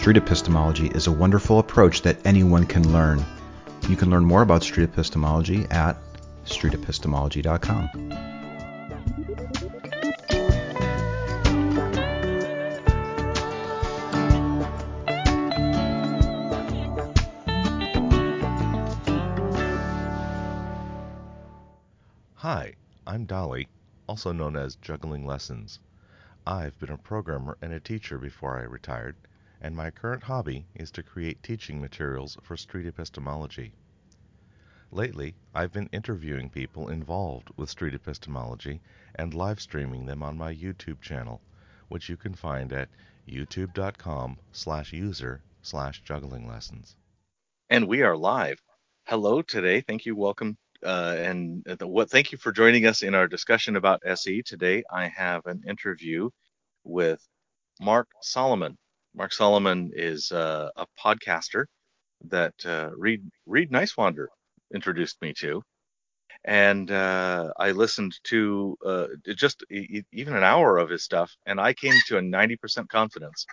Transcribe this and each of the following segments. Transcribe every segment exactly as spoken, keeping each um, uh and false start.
street epistemology is a wonderful approach that anyone can learn. You can learn more about street epistemology at street epistemology dot com. Hi, I'm Dali, also known as Juggling Lessons. I've been a programmer and a teacher before I retired, and my current hobby is to create teaching materials for street epistemology. Lately, I've been interviewing people involved with street epistemology and live streaming them on my YouTube channel, which you can find at youtube.com slash user slash juggling lessons. And we are live. Hello today. Thank you. Welcome. Uh, and the, what, thank you for joining us in our discussion about S E. Today I have an interview with Mark Solomon. Mark Solomon is uh, a podcaster that uh, Reid Reid Niswander introduced me to, and uh, I listened to uh, just e- even an hour of his stuff, and I came to a ninety percent confidence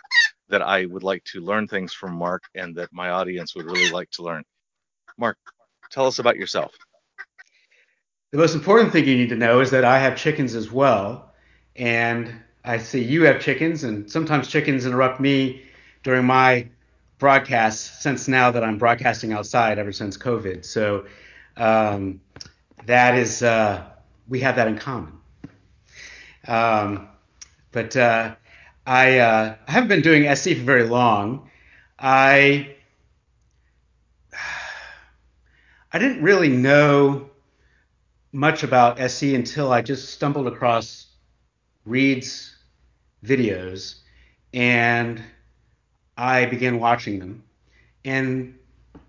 that I would like to learn things from Mark and that my audience would really like to learn. Mark, tell us about yourself. The most important thing you need to know is that I have chickens as well, and I see you have chickens, and sometimes chickens interrupt me during my broadcasts, since now that I'm broadcasting outside ever since COVID. So um, that is, uh, we have that in common. Um, but uh, I, uh, I haven't been doing S E for very long. I I didn't really know much about S E until I just stumbled across Reid's videos, and I began watching them. And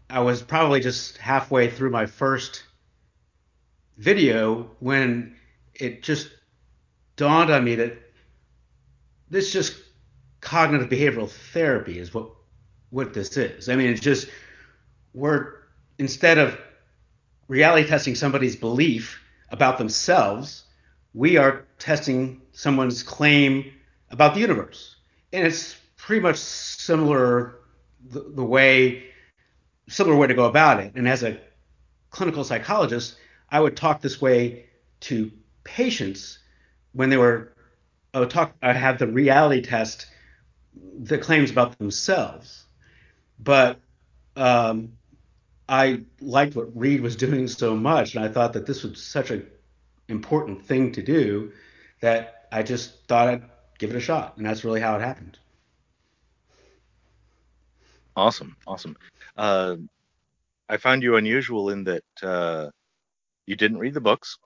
I was probably just halfway through my first video when it just dawned on me that this just cognitive behavioral therapy is what what this is. I mean, it's just we're instead of reality testing somebody's belief about themselves, we are testing someone's claim about the universe. And it's pretty much similar the, the way, similar way to go about it. And as a clinical psychologist, I would talk this way to patients when they were, I would talk, I have the reality test, the claims about themselves. But, um, I liked what Reid was doing so much, and I thought that this was such an important thing to do that I just thought I'd give it a shot, and that's really how it happened. Awesome, awesome. Uh, I found you unusual in that uh, you didn't read the books.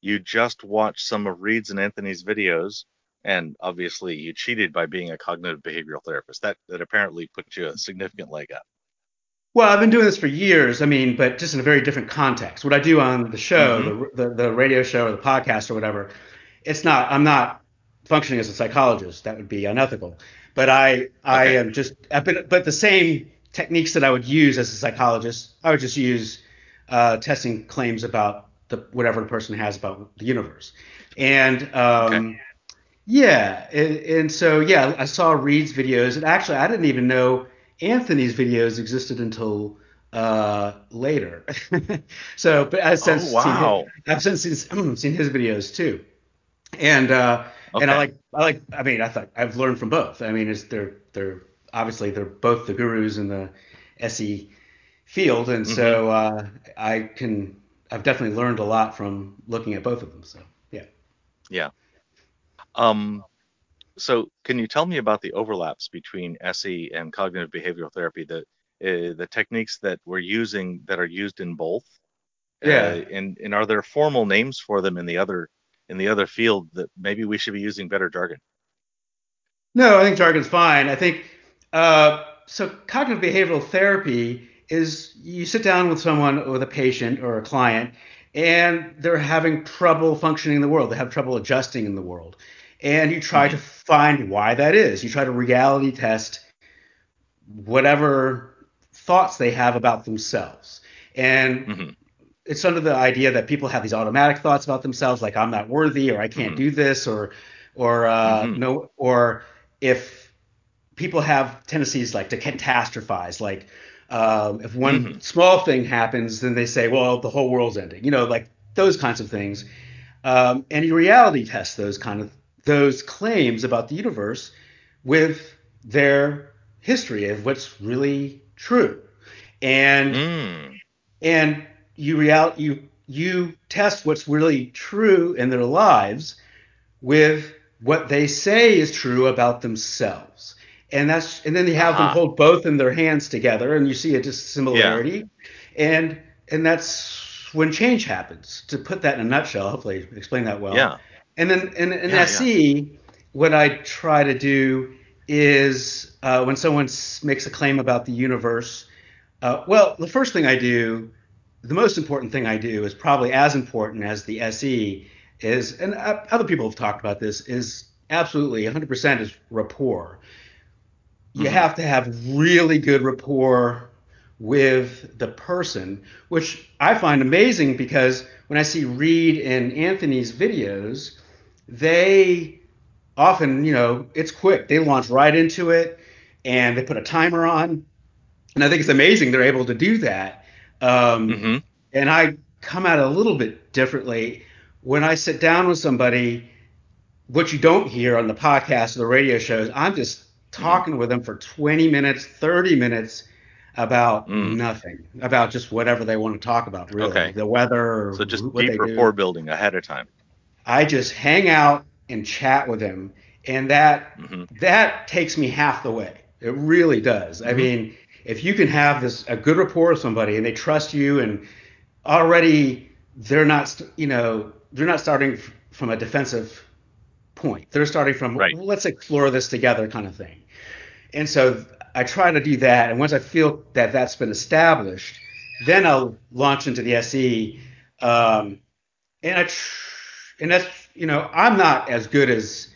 You just watched some of Reid's and Anthony's videos, and obviously you cheated by being a cognitive behavioral therapist. That, that apparently put you a significant leg up. Well, I've been doing this for years, I mean, but just in a very different context. What I do on the show, mm-hmm. the, the the radio show or the podcast or whatever, it's not, I'm not functioning as a psychologist. That would be unethical. But I okay. I am just, I've been, but the same techniques that I would use as a psychologist, I would just use uh, testing claims about the whatever the person has about the universe. And um, okay. yeah, and, and so, yeah, I saw Reid's videos, and actually I didn't even know Anthony's videos existed until uh, later. so, but I've since oh, wow. seen his, I've since seen, seen his videos too, and uh, okay. and I like I like I mean I thought I've learned from both. I mean, it's they're they're obviously they're both the gurus in the S E field, and mm-hmm. so uh, I can I've definitely learned a lot from looking at both of them. So yeah, yeah. Um. So can you tell me about the overlaps between S E and cognitive behavioral therapy, the uh, the techniques that we're using that are used in both? Yeah. Uh, and, and are there formal names for them in the other in the other field that maybe we should be using better jargon? No, I think jargon's fine. I think uh, so cognitive behavioral therapy is you sit down with someone, with a patient or a client, and they're having trouble functioning in the world. They have trouble adjusting in the world. And you try to find why that is. You try to reality test whatever thoughts they have about themselves. And mm-hmm. it's under the idea that people have these automatic thoughts about themselves, like I'm not worthy, or I can't mm-hmm. do this, or or uh, mm-hmm. no, or if people have tendencies like to catastrophize, like um, if one mm-hmm. small thing happens, then they say, well, the whole world's ending, you know, like those kinds of things. Um, and you reality test those kind of those claims about the universe with their history of what's really true. And mm. and you real you you test what's really true in their lives with what they say is true about themselves. And that's and then they have uh-huh. them hold both in their hands together, and you see a dissimilarity. Yeah. And and that's when change happens. To put that in a nutshell, hopefully explain that well. Yeah. And then in in yeah, S E, yeah. what I try to do is uh, when someone makes a claim about the universe, uh, well, the first thing I do, the most important thing I do is probably as important as the S E is, and uh, other people have talked about this, is absolutely one hundred percent is rapport. You mm-hmm. have to have really good rapport with the person, which I find amazing because when I see Reid and Anthony's videos, they often, you know, it's quick. They launch right into it and they put a timer on. And I think it's amazing they're able to do that. Um, mm-hmm. And I come at it a little bit differently. When I sit down with somebody, what you don't hear on the podcast or the radio shows, I'm just talking mm-hmm. with them for twenty minutes, thirty minutes about mm. nothing, about just whatever they want to talk about, really. Okay. The weather. Or so just what deep they rapport do. Building ahead of time. I just hang out and chat with them. And that mm-hmm. that takes me half the way. It really does. Mm-hmm. I mean, if you can have this a good rapport with somebody and they trust you and already they're not, you know, they're not starting from a defensive point. They're starting from, right. well, let's explore this together kind of thing. And so I try to do that. And once I feel that that's been established, then I'll launch into the S E. Um, and I, tr- and that's, you know, I'm not as good as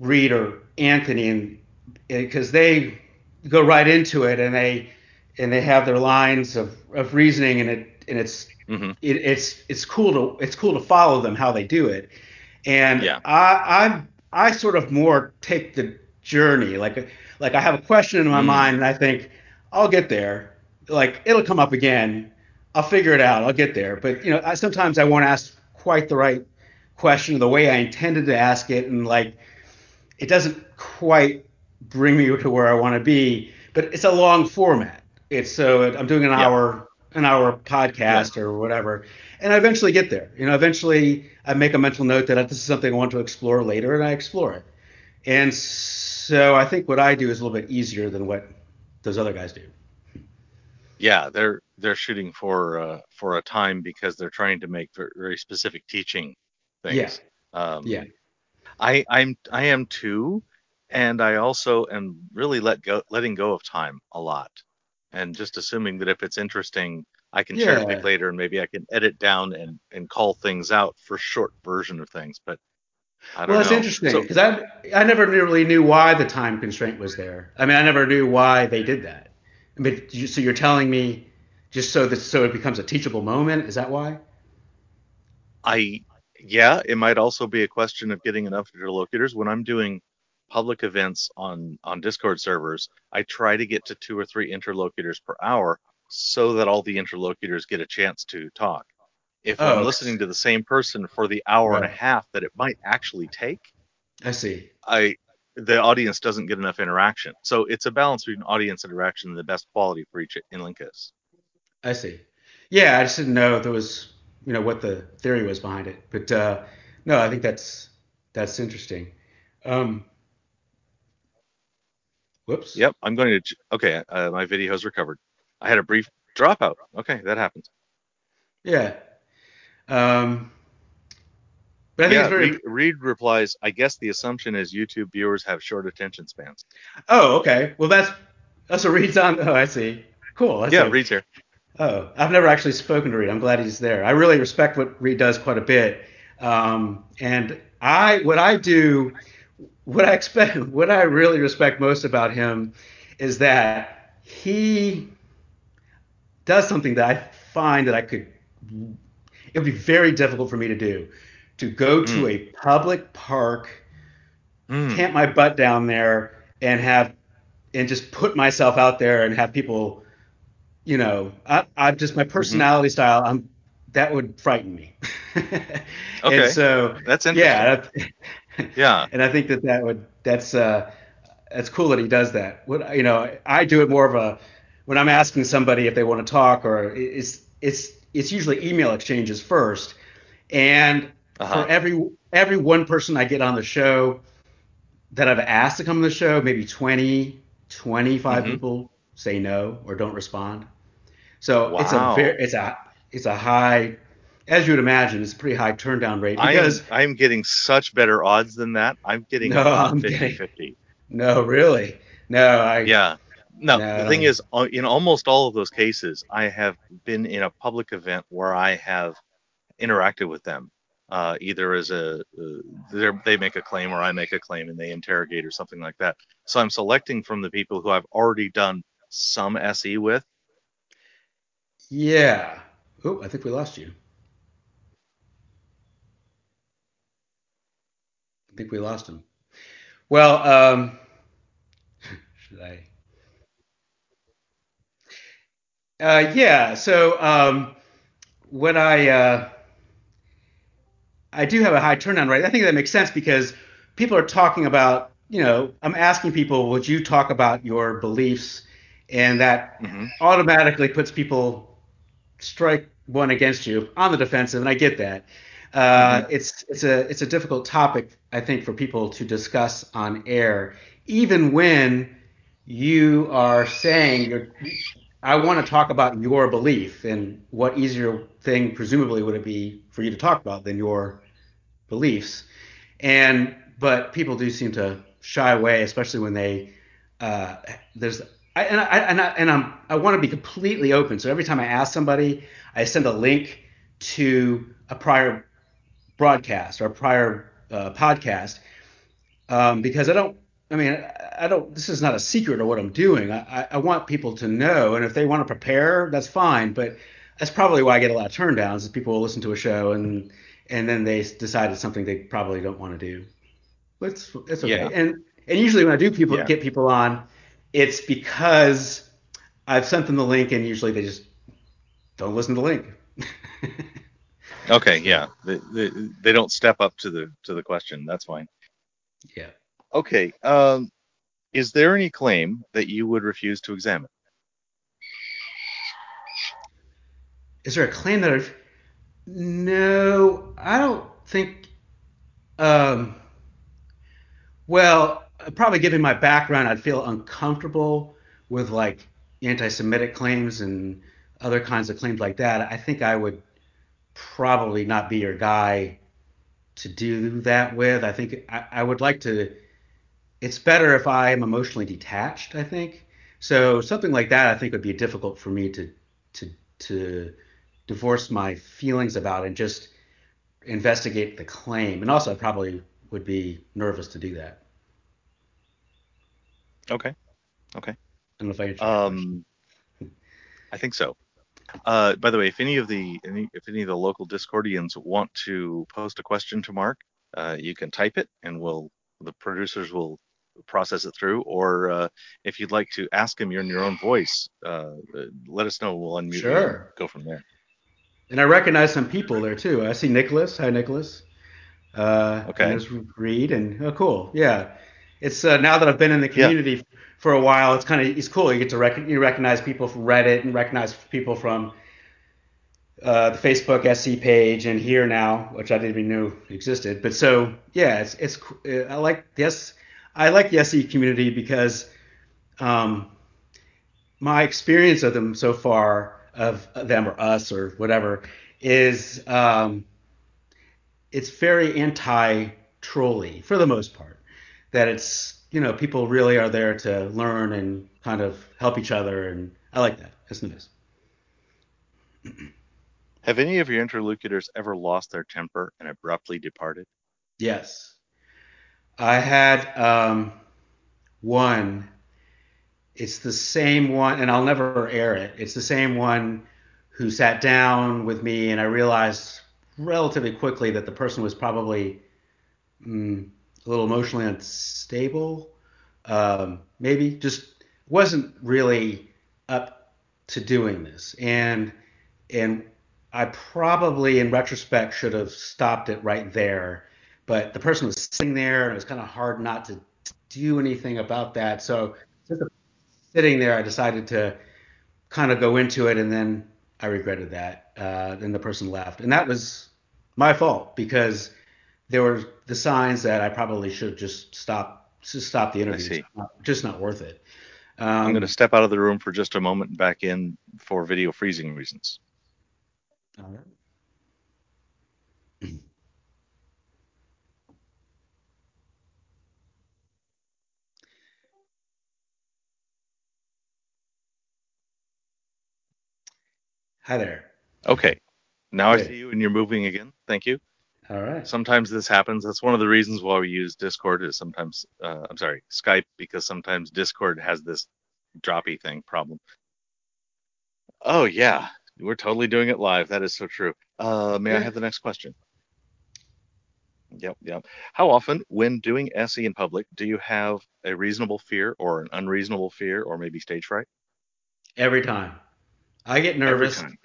Reid or Anthony, and because they go right into it and they, and they have their lines of, of reasoning, and it, and it's, mm-hmm. it, it's, it's cool to, it's cool to follow them, how they do it. And yeah. I, I, I sort of more take the journey. Like, like I have a question in my mm. mind and I think I'll get there. Like it'll come up again. I'll figure it out. I'll get there. But you know, I, sometimes I won't ask quite the right question the way I intended to ask it. And like, it doesn't quite bring me to where I want to be, but it's a long format. It's so I'm doing an yeah. hour, an hour podcast yeah. or whatever. And I eventually get there. You know, eventually I make a mental note that this is something I want to explore later, and I explore it. And so I think what I do is a little bit easier than what those other guys do. Yeah, they're they're shooting for uh, for a time because they're trying to make very, very specific teaching things. Yeah. Um, yeah. I I'm I am too, and I also am really let go letting go of time a lot, and just assuming that if it's interesting, I can yeah. share it later, and maybe I can edit down and, and call things out for short version of things, but. I don't well, that's know. Interesting because so, I I never really knew why the time constraint was there. I mean, I never knew why they did that. I mean, you, so you're telling me just so that so it becomes a teachable moment? Is that why? I yeah, it might also be a question of getting enough interlocutors. When I'm doing public events on on Discord servers, I try to get to two or three interlocutors per hour so that all the interlocutors get a chance to talk. If oh, I'm okay. listening to the same person for the hour right. and a half that it might actually take, I see. I the audience doesn't get enough interaction, so it's a balance between audience interaction and the best quality for each Inlincus. I see. Yeah, I just didn't know if there was, you know, what the theory was behind it, but uh, no, I think that's that's interesting. Um, whoops. Yep, I'm going to. Okay, uh, my video has recovered. I had a brief dropout. Okay, that happens. Yeah. Um, but I think yeah, it's very... Reid, Reid replies, I guess the assumption is YouTube viewers have short attention spans. Oh, okay. Well, that's, that's what Reid's on. Oh, I see. Cool. I yeah, see. Reid's here. Oh, I've never actually spoken to Reid. I'm glad he's there. I really respect what Reid does quite a bit. Um, and I, what I do, what I expect, what I really respect most about him is that he does something that I find that I could, it would be very difficult for me to do, to go to mm. a public park, mm. camp my butt down there, and have and just put myself out there and have people, you know, I, I've just my personality mm-hmm. style. I'm that would frighten me. Okay. And so that's interesting. Yeah. Yeah. And I think that that would that's uh that's cool that he does that. What you know, I do it more of a when I'm asking somebody if they want to talk or it's it's it's usually email exchanges first. And uh-huh. for every every one person I get on the show that I've asked to come on the show, maybe twenty, twenty-five mm-hmm. people say no or don't respond. So wow. it's a very, it's a it's a high, as you would imagine, it's a pretty high turn down rate. Because I am, I am getting such better odds than that. I'm getting fifty-fifty. No, no, really? No, I yeah. No, no, the thing is, in almost all of those cases, I have been in a public event where I have interacted with them, uh, either as a uh, they make a claim or I make a claim and they interrogate or something like that. So I'm selecting from the people who I've already done some S E with. Yeah. Oh, I think we lost you. I think we lost him. Well, um, should I? Uh, yeah, so um, when I uh, I do have a high turn-on rate, I think that makes sense because people are talking about, you know, I'm asking people, would you talk about your beliefs? And that mm-hmm. automatically puts people strike one against you on the defensive, and I get that. Uh, mm-hmm. It's it's a it's a difficult topic, I think, for people to discuss on air, even when you are saying you're. I want to talk about your belief, and what easier thing, presumably, would it be for you to talk about than your beliefs? And but people do seem to shy away, especially when they uh, there's I, and I and I and I'm I want to be completely open. So every time I ask somebody, I send a link to a prior broadcast or a prior uh, podcast um, because I don't. I mean, I don't. This is not a secret of what I'm doing. I, I want people to know, and if they want to prepare, that's fine. But that's probably why I get a lot of turn downs. Is people will listen to a show and and then they decide it's something they probably don't want to do. But it's it's okay. Yeah. And and usually when I do people yeah. get people on, it's because I've sent them the link, and usually they just don't listen to the link. Okay. Yeah. They, they they don't step up to the to the question. That's fine. Yeah. Okay, um, is there any claim that you would refuse to examine? Is there a claim that I've... No, I don't think... Um, well, probably given my background, I'd feel uncomfortable with, like, anti-Semitic claims and other kinds of claims like that. I think I would probably not be your guy to do that with. I think I, I would like to... It's better if I am emotionally detached, I think. So something like that, I think, would be difficult for me to to to divorce my feelings about and just investigate the claim. And also, I probably would be nervous to do that. Okay. Okay. I don't know if I answered um, that question. I think so. Uh, by the way, if any of the any, if any of the local Discordians want to post a question to Mark, uh, you can type it, and we'll the producers will. process it through, or uh, if you'd like to ask him in your own voice, uh, let us know. We'll unmute sure. you and go from there. And I recognize some people there too. I see Nicholas. Hi, Nicholas. Uh, okay. There's Reid, and oh, cool. Yeah, it's uh, now that I've been in the community yeah. for a while, it's kind of it's cool. You get to rec- you recognize people from Reddit and recognize people from uh, the Facebook S C page and here now, which I didn't even know existed. But so yeah, it's it's I like yes. I like the S E community because um, my experience of them so far, of them or us or whatever, is um, it's very anti-trolly for the most part. That it's, you know, people really are there to learn and kind of help each other, and I like that. That's nice. Have any of your interlocutors ever lost their temper and abruptly departed? Yes. I had um, one, it's the same one, and I'll never air it. It's the same one who sat down with me, and I realized relatively quickly that the person was probably mm, a little emotionally unstable. Uh, um, maybe just wasn't really up to doing this. And and I probably, in retrospect, should have stopped it right there. But the person was sitting there, and it was kind of hard not to do anything about that. So just sitting there, I decided to kind of go into it, and then I regretted that. Uh, and the person left. And that was my fault, because there were the signs that I probably should have just stopped, just stopped the interview. It's not, just not worth it. Um, I'm going to step out of the room for just a moment and back in for video freezing reasons. All right. Hi there. Okay. Now okay. I see you and you're moving again. Thank you. All right. Sometimes this happens. That's one of the reasons why we use Discord is sometimes, uh, I'm sorry, Skype, because sometimes Discord has this droppy thing problem. Oh, yeah. We're totally doing it live. That is so true. Uh, may yeah. I have the next question? Yep, yep. How often, when doing S E in public, do you have a reasonable fear or an unreasonable fear or maybe stage fright? Every time. I get nervous. Every time,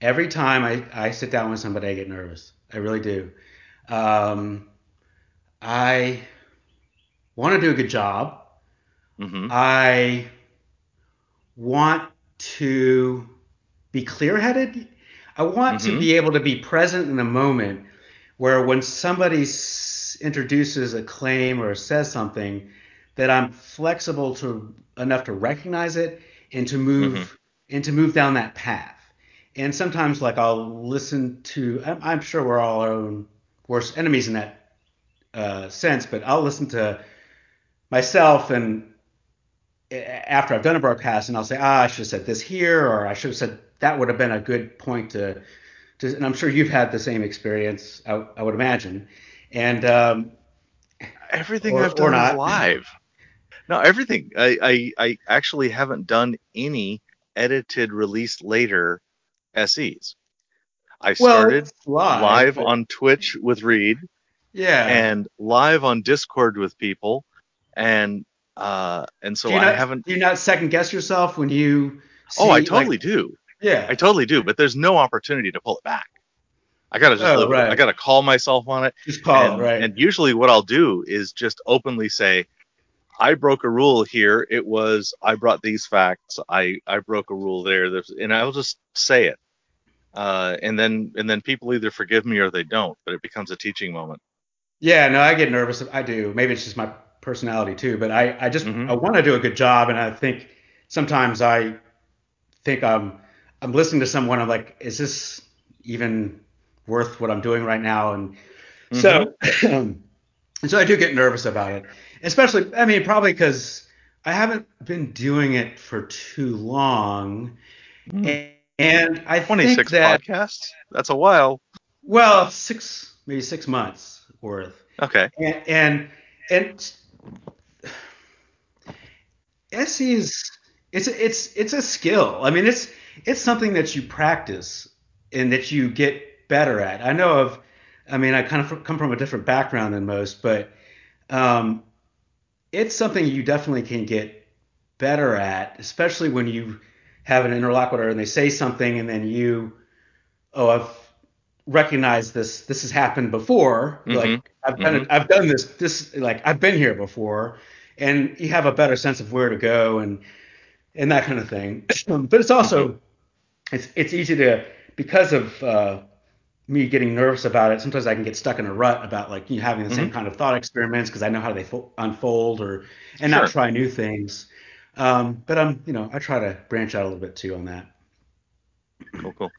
Every time I, I sit down with somebody, I get nervous. I really do. Um, I want to do a good job. Mm-hmm. I want to be clear-headed. I want mm-hmm. to be able to be present in the moment where when somebody s- introduces a claim or says something, that I'm flexible to enough to recognize it and to move mm-hmm. and to move down that path. And sometimes, like, I'll listen to, I'm, I'm sure we're all our own worst enemies in that uh, sense, but I'll listen to myself and after I've done a broadcast, and I'll say, ah, I should have said this here, or I should have said, that would have been a good point to, to and I'm sure you've had the same experience, I, I would imagine. And um, everything or, I've done is live. No, everything. I, I, I actually haven't done any edited release later S Es. I started well, live, live but... on Twitch with Reid, yeah, and live on Discord with people, and uh, and so not, I haven't. Do you not second guess yourself when you? See, oh, I totally like... do. Yeah, I totally do. But there's no opportunity to pull it back. I gotta just. Oh, right. I gotta call myself on it. Just call and, it, right? And usually, what I'll do is just openly say, I broke a rule here. It was, I brought these facts. I, I broke a rule there. There's, and I'll just say it. Uh, and then, and then people either forgive me or they don't, but it becomes a teaching moment. Yeah, no, I get nervous. I do. Maybe it's just my personality too, but I, I just, mm-hmm. I want to do a good job. And I think sometimes I think I'm, I'm listening to someone. I'm like, is this even worth what I'm doing right now? And mm-hmm. so, and so I do get nervous about it, especially, I mean, probably because I haven't been doing it for too long. Mm. And, and I think that... twenty-six podcasts? That's a while. Well, six, maybe six months worth. Okay. And, and, and S E is, it's, it's, it's a skill. I mean, it's, it's something that you practice and that you get better at. I know of... I mean, I kind of come from a different background than most, but um, it's something you definitely can get better at, especially when you have an interlocutor and they say something and then you, oh, I've recognized this. This has happened before. Mm-hmm. Like I've done mm-hmm. it, I've done this, this, like I've been here before, and you have a better sense of where to go and, and that kind of thing. But it's also, mm-hmm. it's, it's easy to, because of, uh, me getting nervous about it, sometimes I can get stuck in a rut about like you know, having the mm-hmm. same kind of thought experiments because I know how they fo- unfold or and sure. not try new things. Um, but I'm, you know, I try to branch out a little bit too on that. Cool, cool.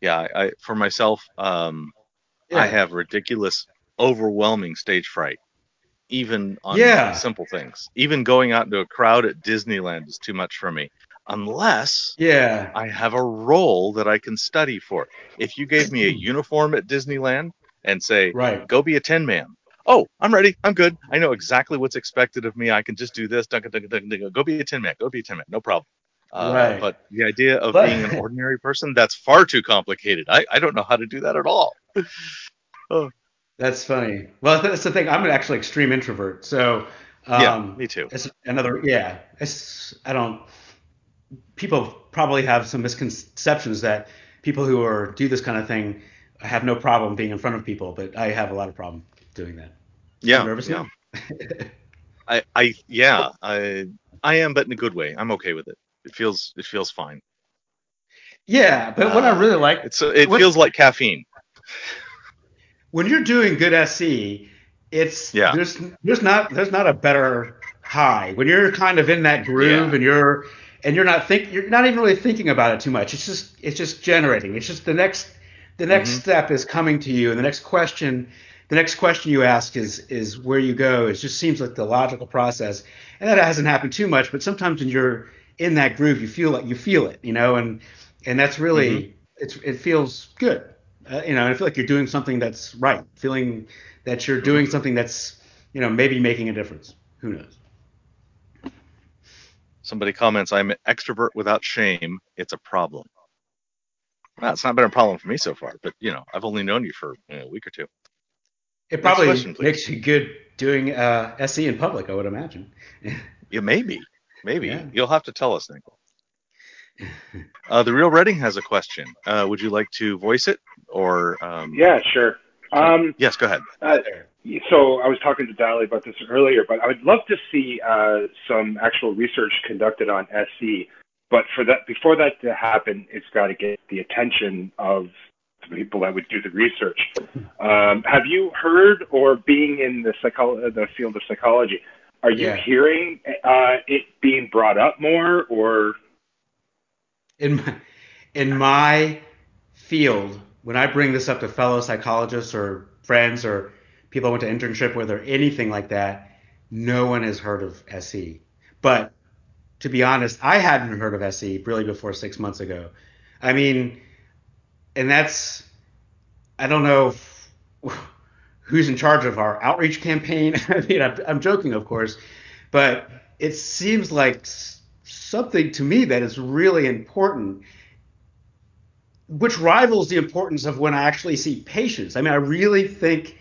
Yeah, I for myself, um, yeah. I have ridiculous, overwhelming stage fright, even on yeah. simple things. Even going out into a crowd at Disneyland is too much for me. Unless yeah. I have a role that I can study for. If you gave me a uniform at Disneyland and say, right. go be a tin man. Oh, I'm ready. I'm good. I know exactly what's expected of me. I can just do this. Dunka, dunka, dunka, dunka. Go be a tin man. Go be a tin man. No problem. Uh, right. But the idea of but, being an ordinary person, that's far too complicated. I, I don't know how to do that at all. oh. That's funny. Well, that's the thing. I'm an actually extreme introvert. So Um, yeah, me too. It's another, yeah, it's, I don't, people probably have some misconceptions that people who are do this kind of thing have no problem being in front of people, but I have a lot of problem doing that. Yeah. Nervous yeah. now? I, I, yeah, I, I am, but in a good way. I'm okay with it. It feels, it feels fine. Yeah, but uh, what I really like, it's, it what, feels like caffeine. When you're doing good S E, it's yeah. there's there's not there's not a better high. When you're kind of in that groove yeah. and you're and you're not think you're not even really thinking about it too much. It's just it's just generating. It's just the next the next mm-hmm. step is coming to you, and the next question the next question you ask is is where you go. It just seems like the logical process, and that hasn't happened too much. But sometimes when you're in that groove, you feel like you feel it, you know, and and that's really mm-hmm. it's it feels good. Uh, you know, I feel like you're doing something that's right, feeling that you're doing something that's, you know, maybe making a difference. Who knows? Somebody comments, I'm an extrovert without shame. It's a problem. Well, it's not been a problem for me so far, but, you know, I've only known you for you know, a week or two. It probably question, makes you good doing uh, S E in public, I would imagine. yeah, maybe. Maybe. Yeah. You'll have to tell us, Nicole. Uh, the Real Reading has a question. Uh, would you like to voice it? Or um, yeah, sure. Um, yes, go ahead. Uh, so I was talking to Dali about this earlier, but I would love to see uh, some actual research conducted on S E. But for that, before that to happen, it's got to get the attention of the people that would do the research. Um, have you heard, or being in the psycho- the field of psychology, are you yeah. hearing uh, it being brought up more, or? In my, in my field, when I bring this up to fellow psychologists or friends or people I went to internship with or anything like that, no one has heard of S E. But to be honest, I hadn't heard of S E really before six months ago. I mean, and that's, I don't know if, who's in charge of our outreach campaign. I mean, I'm, I'm joking, of course, but it seems like something to me that is really important, which rivals the importance of when I actually see patients. I mean, I really think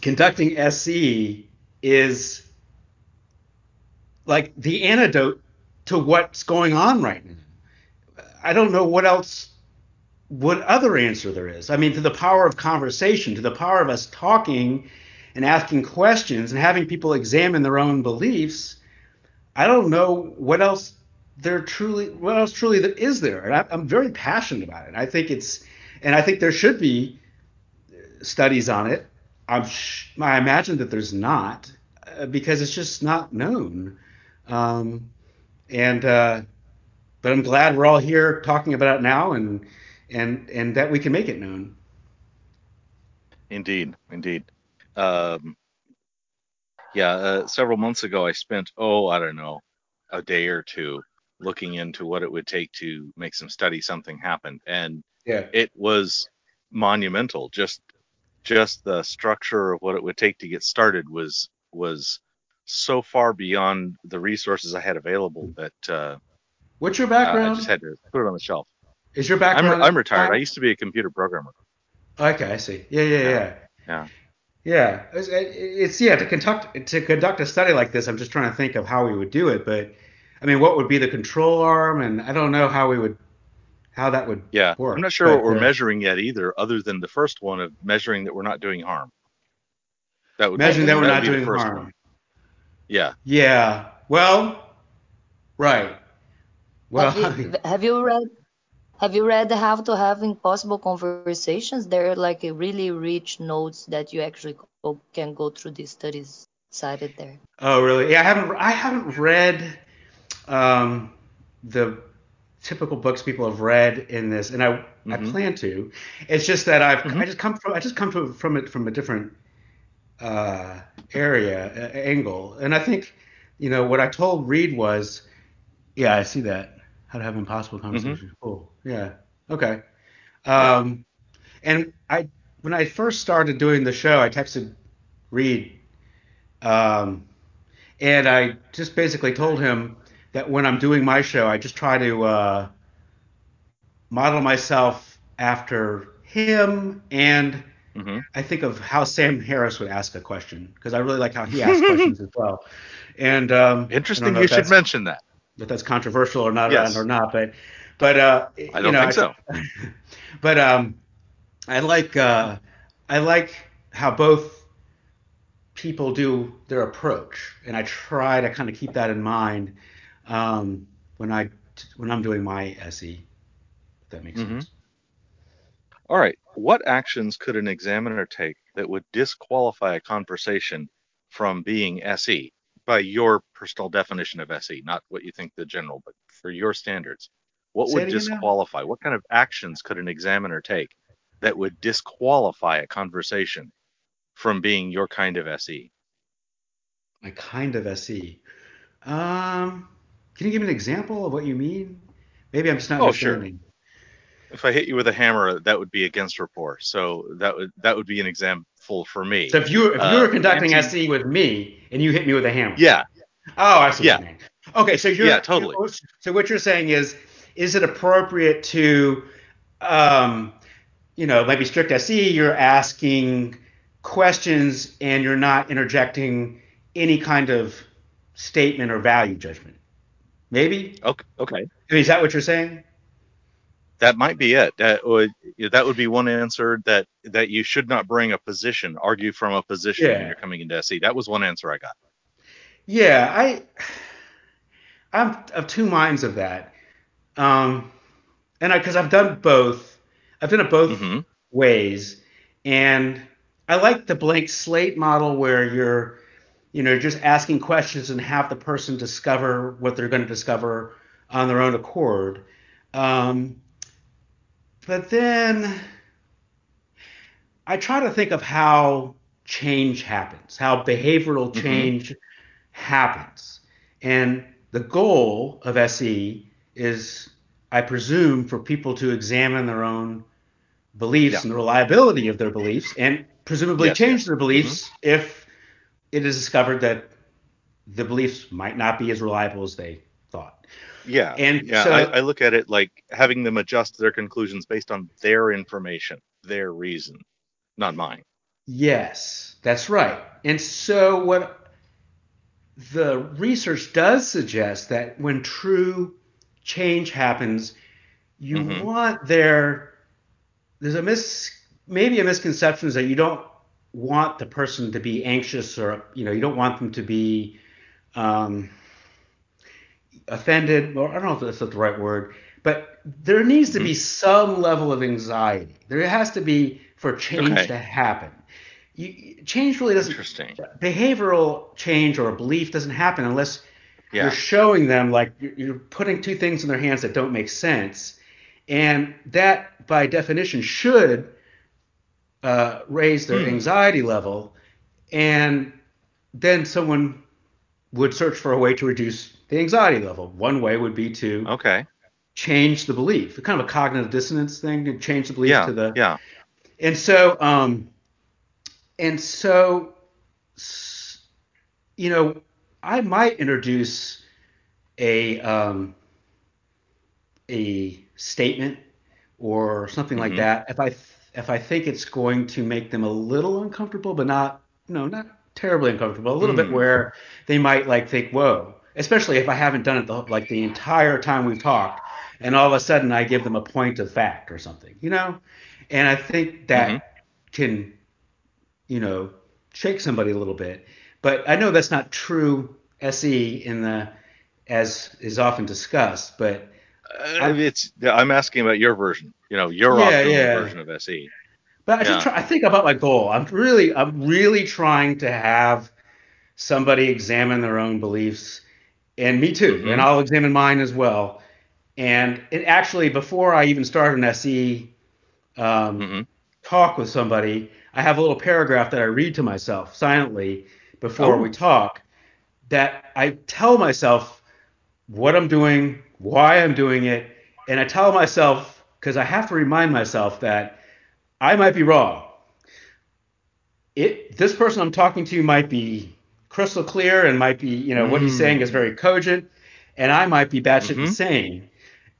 conducting S E is like the antidote to what's going on right now. I don't know what else, what other answer there is. I mean, to the power of conversation, to the power of us talking and asking questions and having people examine their own beliefs, I don't know what else there truly, what else truly that is there, and I, I'm very passionate about it. I think it's, and I think there should be studies on it. I'm, sh- I imagine that there's not, uh, because it's just not known. Um, and, uh, but I'm glad we're all here talking about it now, and and and that we can make it known. Indeed, indeed. Um... Yeah, uh, several months ago, I spent, oh, I don't know, a day or two looking into what it would take to make some study, something happen. And yeah. it was monumental. Just just the structure of what it would take to get started was was so far beyond the resources I had available that uh, what's your background? Uh, I just had to put it on the shelf. Is your background? I'm, I'm retired. I used to be a computer programmer. Okay, I see. Yeah, yeah, yeah. Yeah. yeah. Yeah, it's, it's yeah to conduct to conduct a study like this. I'm just trying to think of how we would do it, but I mean, what would be the control arm, and I don't know how we would how that would yeah. work. I'm not sure but, what we're uh, measuring yet either, other than the first one of measuring that we're not doing harm. That would measuring be, that we're that not doing harm. One. Yeah. Yeah. Well, right. Well, have you, have you read? Have you read How to Have Impossible Conversations? There are like a really rich notes that you actually go, can go through these studies cited there. Oh, really? Yeah, I haven't. I haven't read um, the typical books people have read in this, and I, mm-hmm. I plan to. It's just that I've mm-hmm. I just come from I just come to, from it from a different uh, area uh, angle, and I think you know what I told Reid was, yeah, I see that. How to Have Impossible Conversations. Mm-hmm. Cool. Yeah. Okay. Um, and I, when I first started doing the show, I texted Reid, um, and I just basically told him that when I'm doing my show, I just try to uh, model myself after him and mm-hmm. I think of how Sam Harris would ask a question, because I really like how he asks questions as well. And um, interesting, you should mention that. If that's controversial or not, yes. or not, but but uh, I don't you know, think so. I, but um, I like uh, I like how both people do their approach, and I try to kind of keep that in mind um, when I when I'm doing my S E. If that makes mm-hmm. sense. All right. What actions could an examiner take that would disqualify a conversation from being S E by your personal definition of S E, not what you think the general, but for your standards? What would disqualify? What kind of actions could an examiner take that would disqualify a conversation from being your kind of S E? My kind of S E. Um, can you give me an example of what you mean? Maybe I'm just not understanding. Oh, sure. If I hit you with a hammer, that would be against rapport. So that would that would be an example for me. So if you if you were uh, conducting S E with me and you hit me with a hammer. Yeah. Oh, I see yeah. what you mean. Okay, so you're yeah, totally. You're, so what you're saying is, is it appropriate to, um, you know, maybe strict S E? You're asking questions and you're not interjecting any kind of statement or value judgment. Maybe. Okay. Okay. I mean, is that what you're saying? That might be it. That would, that would be one answer, that, that you should not bring a position, argue from a position yeah. when you're coming into S E. That was one answer I got. Yeah, I, I'm of two minds of that. Um, and I, cause I've done both, I've done it both mm-hmm. ways. And I like the blank slate model where you're, you know, just asking questions and have the person discover what they're going to discover on their own accord. Um, But then I try to think of how change happens, how behavioral change mm-hmm. happens. And the goal of S E is, I presume, for people to examine their own beliefs yeah. and the reliability of their beliefs, and presumably yes, change yes. their beliefs mm-hmm. if it is discovered that the beliefs might not be as reliable as they thought. Yeah, and yeah, so, I, I look at it like having them adjust their conclusions based on their information, their reason, not mine. Yes, that's right. And so what the research does suggest, that when true change happens, you mm-hmm. want their – there's a mis maybe a misconception is that you don't want the person to be anxious, or, you know, you don't want them to be um, – offended, or I don't know if that's the right word, but there needs to be some level of anxiety. There has to be for change okay. to happen. You, change really doesn't, Interesting. behavioral change or a belief doesn't happen unless yeah. you're showing them, like you're putting two things in their hands that don't make sense. And that by definition should uh, raise their hmm. anxiety level. And then someone would search for a way to reduce the anxiety level. One way would be to okay. change the belief, kind of a cognitive dissonance thing, to change the belief yeah, to the yeah. And so, um, and so, you know, I might introduce a um, a statement or something mm-hmm. like that if I th- if I think it's going to make them a little uncomfortable, but not no not terribly uncomfortable, a little mm. bit where they might like think, whoa. Especially if I haven't done it the, like the entire time we've talked, and all of a sudden I give them a point of fact or something, you know? And I think that mm-hmm. can, you know, shake somebody a little bit. But I know that's not true S E in the, as is often discussed, but. I'm, uh, it's, I'm asking about your version, you know, your yeah, yeah. version of S E. But I, yeah. just try, I think about my goal. I'm really, I'm really trying to have somebody examine their own beliefs. And me too. Mm-hmm. And I'll examine mine as well. And it actually, before I even start an S E um, mm-hmm. talk with somebody, I have a little paragraph that I read to myself silently before oh. we talk, that I tell myself what I'm doing, why I'm doing it. And I tell myself, because I have to remind myself that I might be wrong. It, this person I'm talking to might be crystal clear and might be, you know, mm. what he's saying is very cogent, and I might be batshit mm-hmm. insane.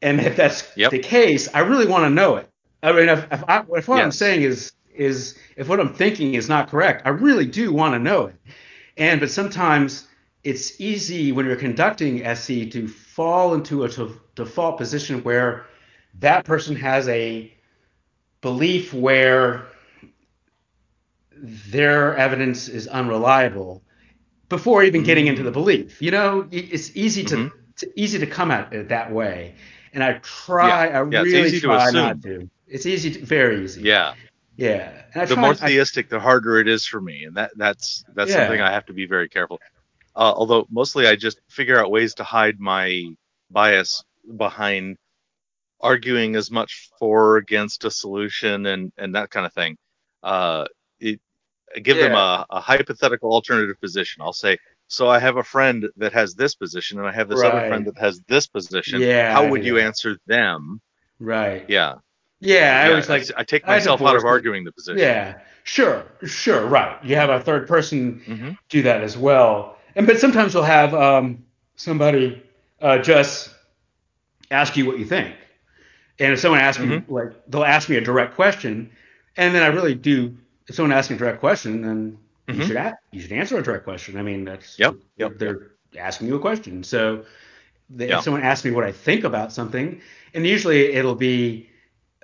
And if that's yep. the case, I really want to know it. I mean, if, if, I, if what yes. I'm saying is is if what I'm thinking is not correct, I really do want to know it. And but sometimes it's easy when you're conducting S E to fall into a t- default position where that person has a belief where their evidence is unreliable before even mm-hmm. getting into the belief. You know, it's easy to mm-hmm. it's easy to come at it that way. And I try, yeah. I yeah, really try to not to. It's easy, to, very easy. Yeah. Yeah. And I the try, more theistic, I, the harder it is for me. And that that's that's yeah. something I have to be very careful. Uh, although mostly I just figure out ways to hide my bias behind arguing as much for or against a solution and, and that kind of thing. Uh, it, I give yeah. them a, a hypothetical alternative position. I'll say, so I have a friend that has this position and I have this right. other friend that has this position. Yeah, How would yeah. you answer them? Right. Yeah. Yeah. I yeah, was like, I, I take myself I out of arguing the position. Yeah, sure. Sure. Right. You have a third person mm-hmm. do that as well. And, but sometimes you'll have um, somebody uh, just ask you what you think. And if someone asks mm-hmm. me, like, they'll ask me a direct question, and then I really do. If someone asks me a direct question, then mm-hmm. you should ask, you should answer a direct question. I mean, that's yep, yep they're yep. asking you a question. So they, yep. if someone asks me what I think about something, and usually it'll be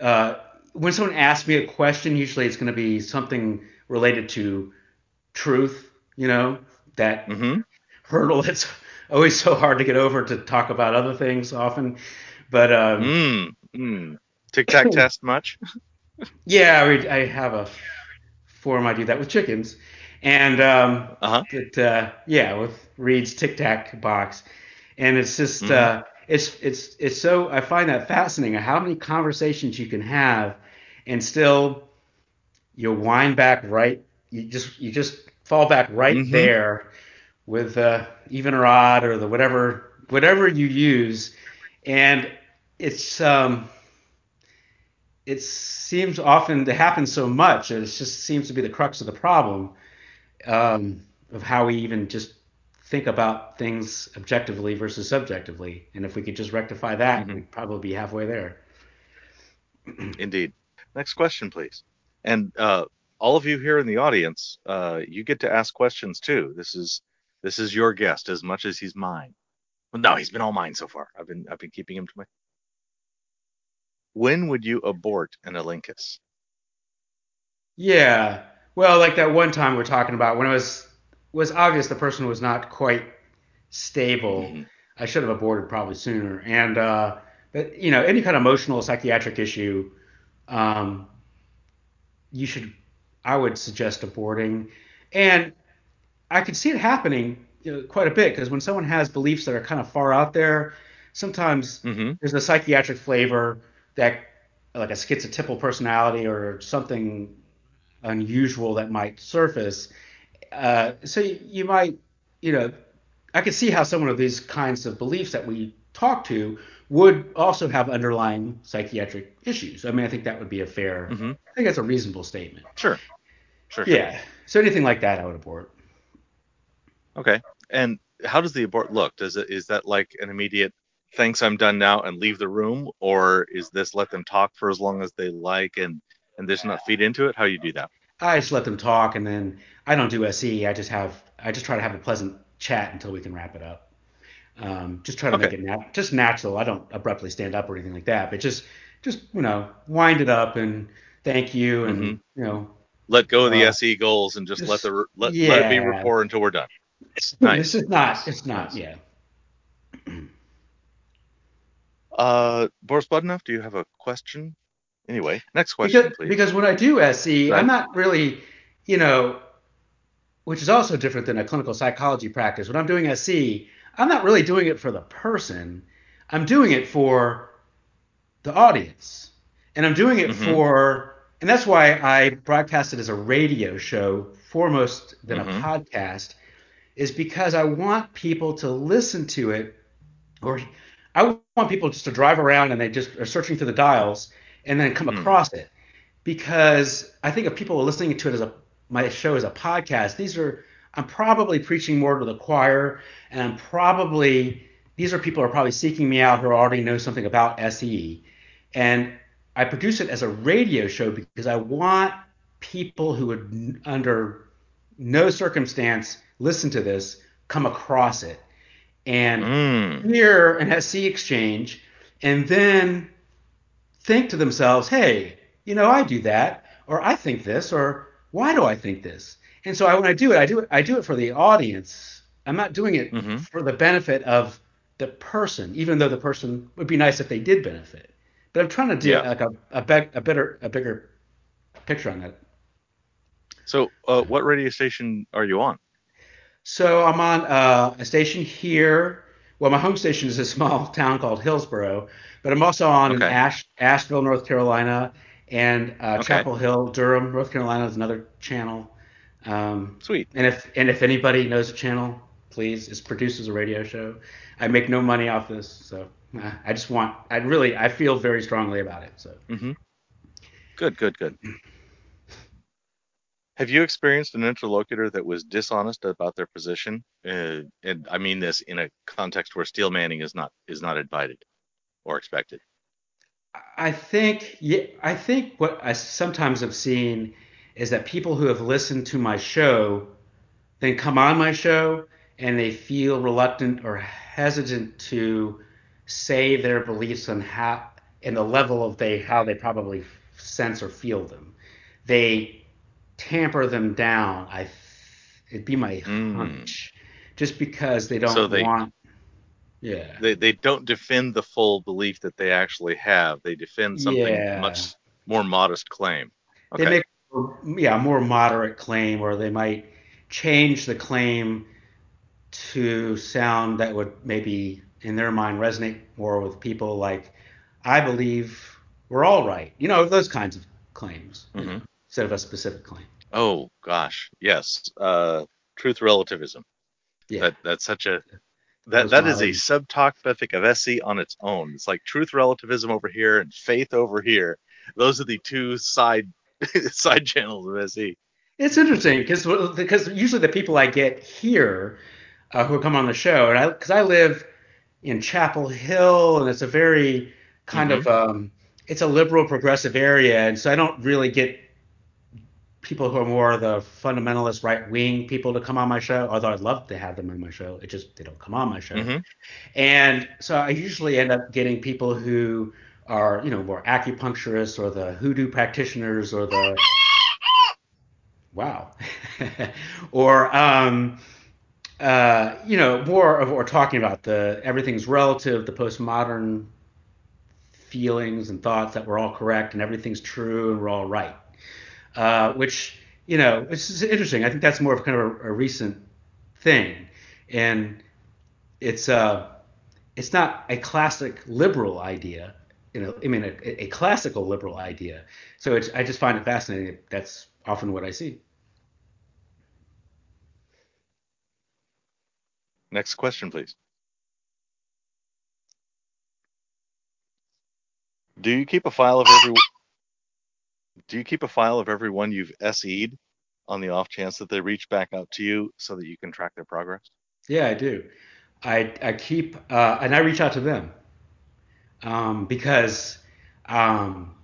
uh, when someone asks me a question, usually it's going to be something related to truth. You know, that mm-hmm. hurdle that's always so hard to get over to talk about other things often, but. Um, mm. Mm. Tic-tac test much? Yeah, I, I have a form. I do that with chickens, and um, uh-huh. it, uh, yeah, with Reid's tic-tac box, and it's just mm-hmm. uh, it's it's it's so I find that fascinating how many conversations you can have, and still you wind back right. You just you just fall back right mm-hmm. there with uh, even or odd or the whatever whatever you use, and. It's um, it seems often to happen so much, and it just seems to be the crux of the problem um, of how we even just think about things objectively versus subjectively. And if we could just rectify that, mm-hmm. we'd probably be halfway there. Indeed. Next question, please. And uh, all of you here in the audience, uh, you get to ask questions too. This is this is your guest as much as he's mine. Well, no, he's been all mine so far. I've been I've been keeping him to my. When would you abort an elenchus? Yeah. Well, like that one time we were talking about when it was was obvious the person was not quite stable. Mm-hmm. I should have aborted probably sooner. And uh, but you know, any kind of emotional psychiatric issue, um, you should I would suggest aborting. And I could see it happening you know, quite a bit because when someone has beliefs that are kind of far out there, sometimes mm-hmm. there's a psychiatric flavor. That like a schizotypal personality or something unusual that might surface. Uh, so you, you might, you know, I could see how someone of these kinds of beliefs that we talk to would also have underlying psychiatric issues. I mean, I think that would be a fair, mm-hmm. I think that's a reasonable statement. Sure, sure. Yeah, sure. So anything like that I would abort. Okay, and how does the abort look? Does it is that like an immediate, thanks, I'm done now, and leave the room? Or is this let them talk for as long as they like and, and just not feed into it? How you do that? I just let them talk, and then I don't do S E. I just have I just try to have a pleasant chat until we can wrap it up. Um, just try to okay. make it nat- just natural. I don't abruptly stand up or anything like that, but just just you know wind it up and thank you and mm-hmm. you know let go of the uh, S E goals and just, just let the let, yeah. let it be rapport until we're done. It's nice. This is not. It's not. Yeah. Uh, Boris Budinov, do you have a question? Anyway, next question, because, please. Because when I do S E, right. I'm not really, you know, which is also different than a clinical psychology practice. When I'm doing S E, I'm not really doing it for the person. I'm doing it for the audience. And I'm doing it mm-hmm. for, and that's why I broadcast it as a radio show, foremost than mm-hmm. a podcast, is because I want people to listen to it or I want people just to drive around and they just are searching through the dials and then come mm. across it, because I think if people are listening to it as a my show as a podcast, these are I'm probably preaching more to the choir, and I'm probably these are people who are probably seeking me out who already know something about S E, and I produce it as a radio show because I want people who would under no circumstance listen to this come across it and mm. hear an S C exchange and then think to themselves, hey, you know, I do that, or I think this, or why do I think this? And so I, when I do it, I do it, I do it for the audience. I'm not doing it mm-hmm. for the benefit of the person, even though the person would be nice if they did benefit. But I'm trying to do yeah. like a a, be- a better, a bigger picture on that. So uh, what radio station are you on? So I'm on uh, a station here. Well, my home station is a small town called Hillsboro, but I'm also on okay. in Ash- Asheville, North Carolina, and uh, okay. Chapel Hill, Durham, North Carolina is another channel. Um, Sweet. And if and if anybody knows the channel, please, it produces a radio show. I make no money off this, so I just want. I really, I feel very strongly about it. So. Mm-hmm. Good, good, good. Have you experienced an interlocutor that was dishonest about their position? Uh, and I mean this in a context where steel manning is not is not invited or expected. I think yeah, I think what I sometimes have seen is that people who have listened to my show then come on my show and they feel reluctant or hesitant to say their beliefs on how and the level of they how they probably sense or feel them. They tamper them down. I, it'd be my mm. hunch, just because they don't so they, want. Yeah. They they don't defend the full belief that they actually have. They defend something yeah. much more modest claim. Okay. They make yeah a more moderate claim, or they might change the claim to sound that would maybe in their mind resonate more with people. Like, I believe we're all right. You know, those kinds of claims. Mm-hmm. You know? Instead of a specific claim. Oh gosh, yes, uh, truth relativism. Yeah, that, that's such a that that is a subtopic of S E on its own. It's like truth relativism over here and faith over here. Those are the two side side channels of S E. It's interesting because because usually the people I get here uh, who come on the show, and I because I live in Chapel Hill, and it's a very kind mm-hmm. of um, it's a liberal progressive area, and so I don't really get people who are more the fundamentalist right-wing people to come on my show, although I'd love to have them on my show. It just, they don't come on my show. Mm-hmm. And so I usually end up getting people who are, you know, more acupuncturists or the hoodoo practitioners or the, wow. or, um, uh, you know, more of what we're talking about, the everything's relative, the postmodern feelings and thoughts that we're all correct and everything's true and we're all right. Uh, which, you know, it's, it's interesting. I think that's more of kind of a, a recent thing. And it's uh, it's not a classic liberal idea, you know, I mean, a, a classical liberal idea. So it's, I just find it fascinating. That's often what I see. Next question, please. Do you keep a file of every... Do you keep a file of everyone you've S E'd on the off chance that they reach back out to you so that you can track their progress? Yeah, I do. I I keep uh, and I reach out to them um, because um,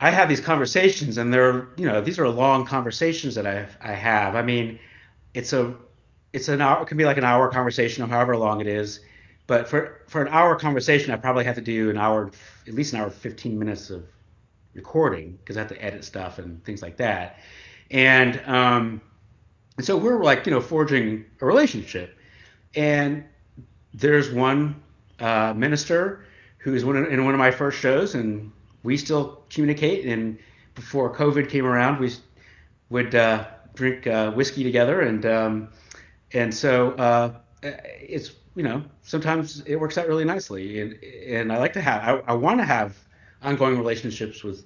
I have these conversations and they're, you know, these are long conversations that I I have. I mean, it's a it's an hour, it can be like an hour conversation or however long it is. But for, for an hour conversation, I probably have to do an hour, at least an hour, fifteen minutes of recording because I have to edit stuff and things like that. And um, and so we're like, you know, forging a relationship. And there's one uh, minister who is one of, in one of my first shows, and we still communicate. And before COVID came around, we would uh, drink uh, whiskey together. And um, and so uh, it's, you know, sometimes it works out really nicely. And and I like to have, I, I want to have ongoing relationships with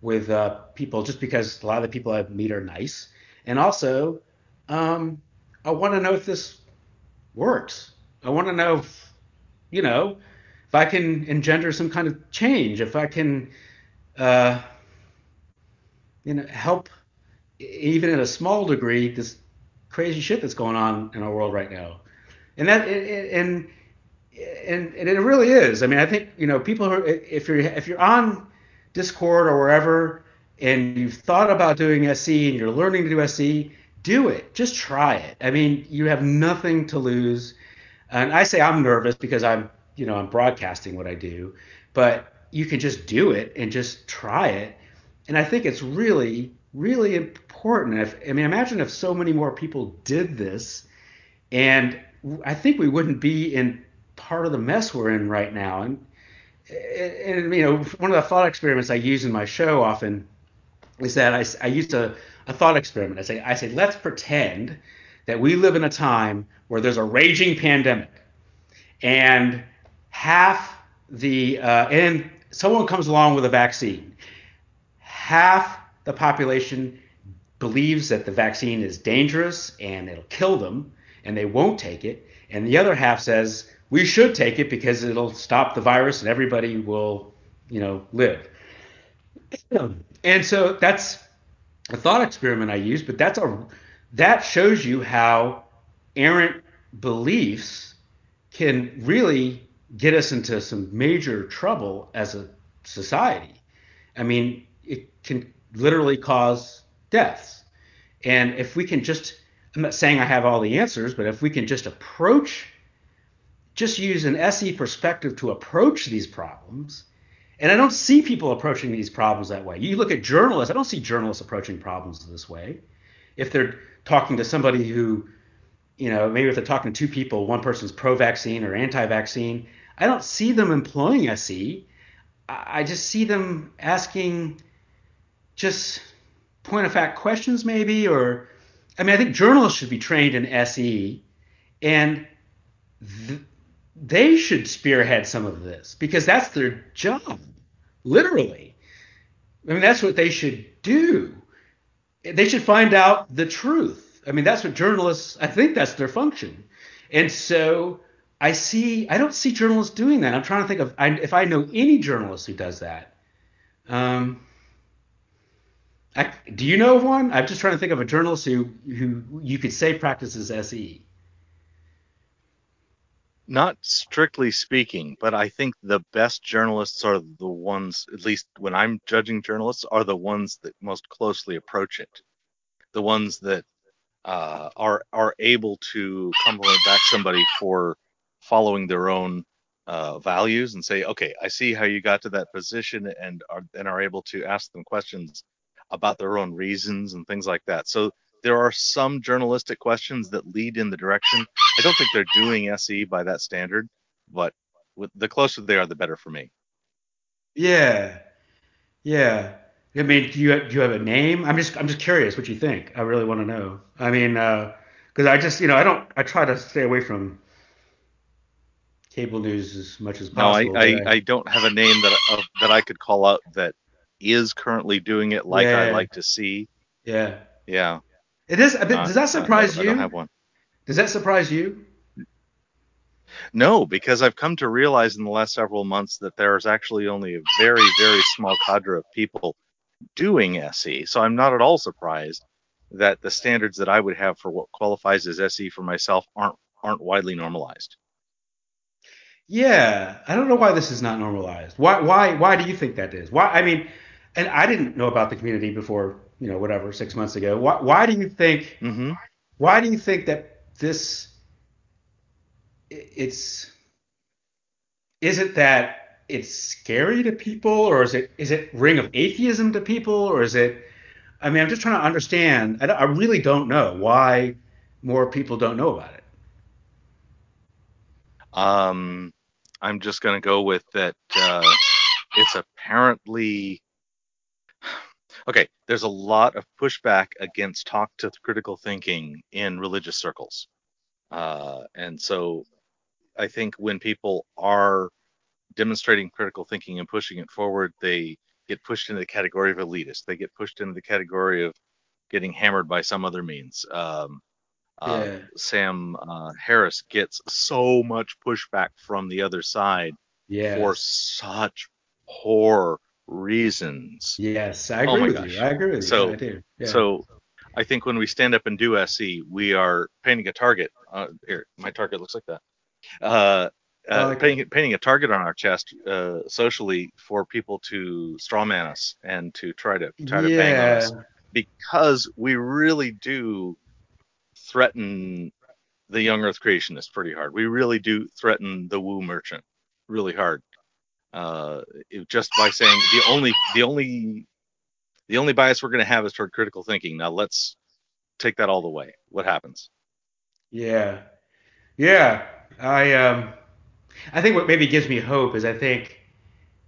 with uh, people just because a lot of the people I meet are nice. And also, um, I want to know if this works. I want to know, if, you know, if I can engender some kind of change, if I can, uh, you know, help even in a small degree this crazy shit that's going on in our world right now. And that and. And, and it really is. I mean, I think, you know, people who, if you're if you're on Discord or wherever, and you've thought about doing S E and you're learning to do S E, do it. Just try it. I mean, you have nothing to lose. And I say I'm nervous because I'm, you know, I'm broadcasting what I do, but you can just do it and just try it. And I think it's really, really important. If, I mean, imagine if so many more people did this, and I think we wouldn't be in part of the mess we're in right now. And, and you know, one of the thought experiments I use in my show often is that I, I use a, a thought experiment. I say, I say, let's pretend that we live in a time where there's a raging pandemic, and half the uh, and someone comes along with a vaccine. Half the population believes that the vaccine is dangerous and it'll kill them, and they won't take it. And the other half says we should take it because it'll stop the virus and everybody will, you know, live. And so that's a thought experiment I use, but that's a that shows you how errant beliefs can really get us into some major trouble as a society. I mean, it can literally cause deaths. And if we can just, I'm not saying I have all the answers, but if we can just approach, just use an S E perspective to approach these problems. And I don't see people approaching these problems that way. You look at journalists, I don't see journalists approaching problems this way. If they're talking to somebody who, you know, maybe if they're talking to two people, one person's pro-vaccine or anti-vaccine, I don't see them employing S E. I just see them asking just point of fact questions maybe, or, I mean, I think journalists should be trained in S E, and th- they should spearhead some of this because that's their job, literally. I mean, that's what they should do. They should find out the truth. I mean, that's what journalists, I think that's their function. And so I see, I don't see journalists doing that. I'm trying to think of I, if I know any journalist who does that. Um, I, do you know of one? I'm just trying to think of a journalist who, who you could say practices S E. Not strictly speaking, but I think the best journalists are the ones, at least when I'm judging journalists, are the ones that most closely approach it. The ones that uh, are are able to compliment back somebody for following their own uh, values and say, okay, I see how you got to that position, and are, and are able to ask them questions about their own reasons and things like that. So there are some journalistic questions that lead in the direction. I don't think they're doing S E by that standard, but with, the closer they are, the better for me. Yeah, yeah. I mean, do you do you have a name? I'm just I'm just curious what you think. I really want to know. I mean, because uh, I just you know I don't I try to stay away from cable news as much as possible. No, I I, I, I don't have a name that uh, that I could call out that is currently doing it like yeah. I like to see. Yeah. Yeah. It is. Does that surprise you? I don't have one. Does that surprise you? No, because I've come to realize in the last several months that there is actually only a very, very small cadre of people doing S E. So I'm not at all surprised that the standards that I would have for what qualifies as S E for myself aren't aren't widely normalized. Yeah, I don't know why this is not normalized. Why? Why? Why do you think that is? Why? I mean, and I didn't know about the community before. You know, whatever, six months ago. Why, why do you think? Mm-hmm. Why do you think that this? It's. Is it that it's scary to people, or is it is it ring of atheism to people, or is it? I mean, I'm just trying to understand. I, I really don't know why more people don't know about it. Um, I'm just going to go with that. Uh, it's apparently. Okay, there's a lot of pushback against talk to critical thinking in religious circles. Uh, and so I think when people are demonstrating critical thinking and pushing it forward, they get pushed into the category of elitist. They get pushed into the category of getting hammered by some other means. Um, uh, yeah. Sam uh, Harris gets so much pushback from the other side yes. for such poor reasons. Yes, I agree oh with gosh. you. I agree with so, you. I do. Yeah. So I think when we stand up and do S E, we are painting a target. Uh, here, my target looks like that. Uh, uh, painting, painting a target on our chest uh, socially for people to strawman us and to try to try to yeah. bang on us, because we really do threaten the young Earth creationist pretty hard. We really do threaten the woo merchant really hard, uh, it, just by saying the only the only the only bias we're going to have is toward critical thinking. Now let's take that all the way. What happens? Yeah, yeah. I um, I think what maybe gives me hope is I think